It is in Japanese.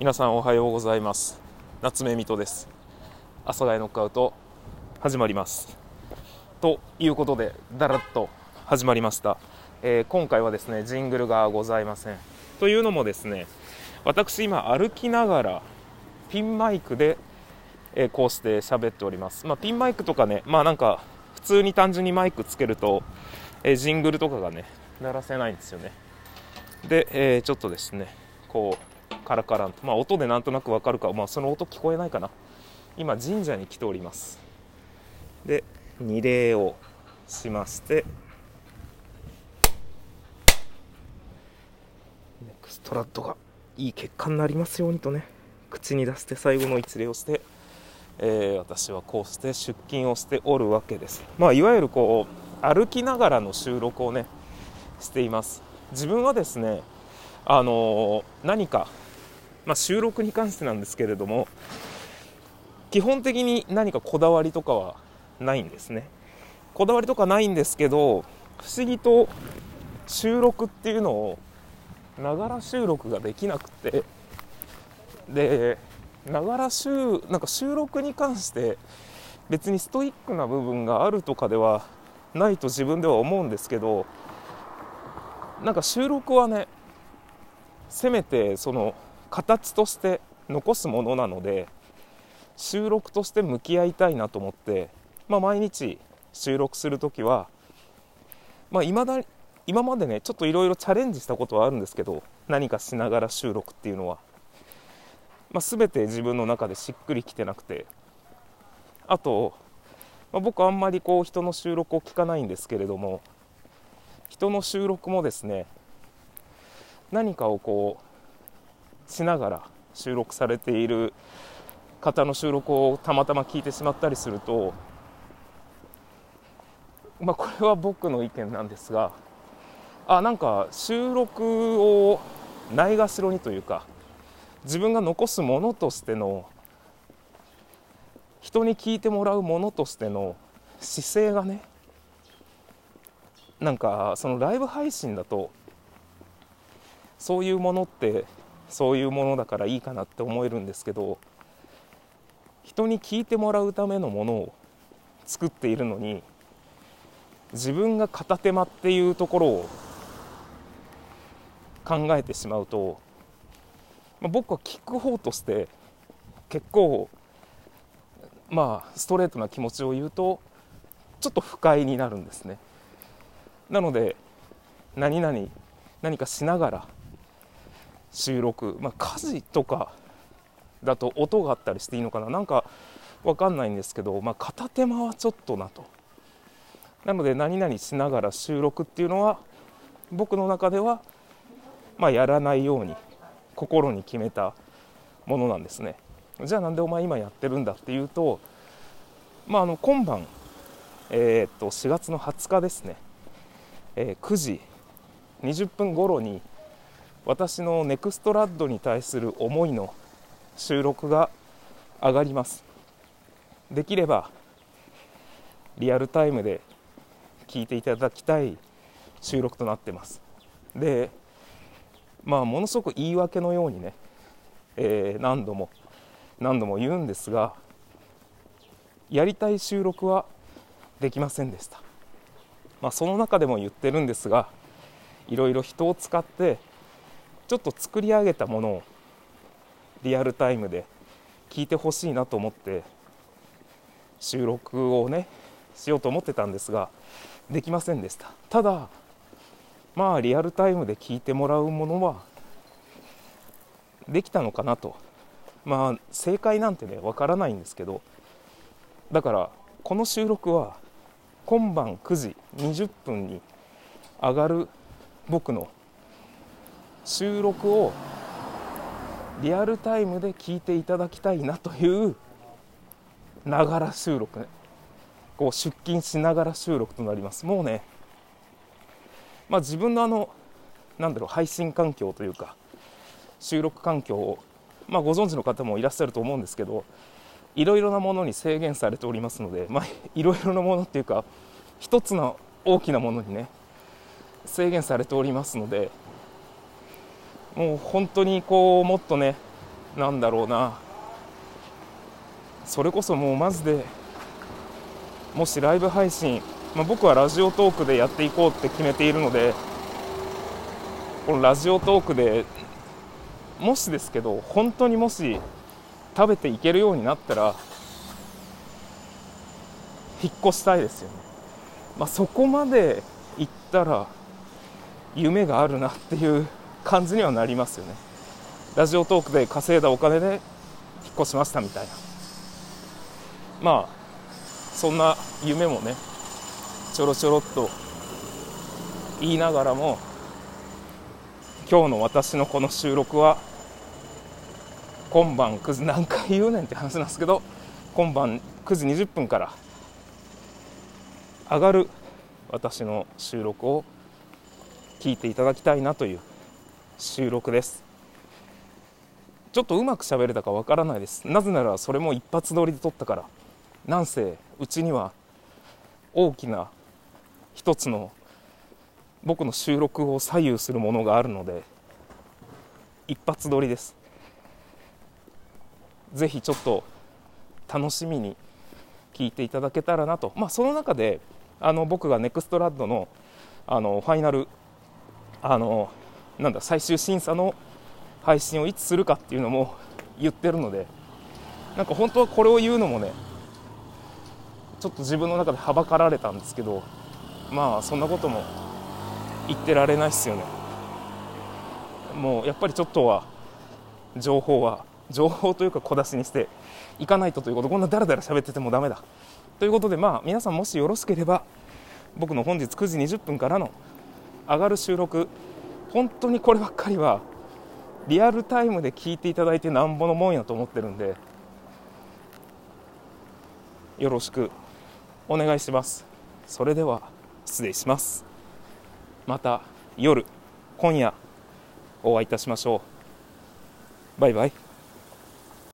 皆さんおはようございます。夏目水戸です。阿佐ヶ谷ノックアウト始まりますということで、だらっと始まりました。今回はですね、ジングルがございません。というのもですね、私今歩きながらピンマイクで、こうして喋っております。ピンマイクとかね、なんか普通に単純にマイクつけると、ジングルとかがね鳴らせないんですよね。で、ちょっとですね、こうカラカランと、音でなんとなくわかるか、その音聞こえないかな。今神社に来ております。で、二礼をしまして、ネクストラッドがいい結果になりますようにとね、口に出して最後の一礼をして、私はこうして出勤をしておるわけです。いわゆるこう歩きながらの収録をねしています。自分はですね、何か収録に関してなんですけれども、基本的に何かこだわりとかはないんですね。こだわりとかないんですけど、不思議と収録っていうのを、ながら収録ができなくて、でながらなんか収録に関して別にストイックな部分があるとかではないと自分では思うんですけど、なんか収録はね、せめてその形として残すものなので、収録として向き合いたいなと思って、毎日収録するときは、今までねちょっといろいろチャレンジしたことはあるんですけど、何かしながら収録っていうのは、全て自分の中でしっくりきてなくて、あと、僕あんまりこう人の収録を聞かないんですけれども、人の収録もですね、何かをこうしながら収録されている方の収録をたまたま聞いてしまったりすると、これは僕の意見なんですが、なんか収録をないがしろにというか、自分が残すものとしての、人に聞いてもらうものとしての姿勢がね、なんかそのライブ配信だとそういうものってそういうものだからいいかなって思えるんですけど、人に聞いてもらうためのものを作っているのに、自分が片手間っていうところを考えてしまうと、僕は聞く方として結構ストレートな気持ちを言うとちょっと不快になるんですね。なので何かしながら収録、家事とかだと音があったりしていいのかな、なんかわかんないんですけど、片手間はちょっとなと。なので何々しながら収録っていうのは僕の中では、やらないように心に決めたものなんですね。じゃあなんでお前今やってるんだっていうと、今晩、4月の20日ですね、9時20分頃に私のネクストラッドに対する思いの収録が上がります。できればリアルタイムで聞いていただきたい収録となってます。で、ものすごく言い訳のようにね、何度も言うんですが、やりたい収録はできませんでした。その中でも言ってるんですが、いろいろ人を使ってちょっと作り上げたものをリアルタイムで聞いてほしいなと思って収録をねしようと思ってたんですが、できませんでした。ただリアルタイムで聞いてもらうものはできたのかなと、正解なんてねわからないんですけど、だからこの収録は今晩9時20分に上がる僕の収録をリアルタイムで聞いていただきたいなという、ながら収録ね、こう出勤しながら収録となります。もうね、自分の配信環境というか収録環境を、ご存知の方もいらっしゃると思うんですけど、いろいろなものに制限されておりますので、いろいろなものっていうか一つの大きなものにね制限されておりますので、もう本当にこうもっとねなんだろうな、それこそもうマジで、もしライブ配信、僕はラジオトークでやっていこうって決めているので、このラジオトークでもしですけど、本当にもし食べていけるようになったら引っ越したいですよね。そこまで行ったら夢があるなっていう感じにはなりますよね。ラジオトークで稼いだお金で引っ越しましたみたいな、そんな夢もね、ちょろちょろっと言いながらも、今日の私のこの収録は今晩9時、何回言うねんって話なんですけど、今晩9時20分から上がる私の収録を聞いていただきたいなという収録です。ちょっとうまく喋れたかわからないです。なぜならそれも一発撮りで撮ったから。なんせうちには大きな一つの僕の収録を左右するものがあるので、一発撮りです。ぜひちょっと楽しみに聞いていただけたらなと。その中で僕がネクストラッドのファイナル最終審査の配信をいつするかっていうのも言ってるので、本当はこれを言うのもね、ちょっと自分の中ではばかられたんですけど、そんなことも言ってられないっすよね。もうやっぱりちょっとは情報というか小出しにしていかないとということ。こんなダラダラ喋っててもダメだということで、皆さんもしよろしければ僕の本日9時20分からの上がる収録、本当にこればっかりはリアルタイムで聞いていただいてなんぼのもんやと思ってるんで、よろしくお願いします。それでは失礼します。また今夜お会いいたしましょう。バイバイ。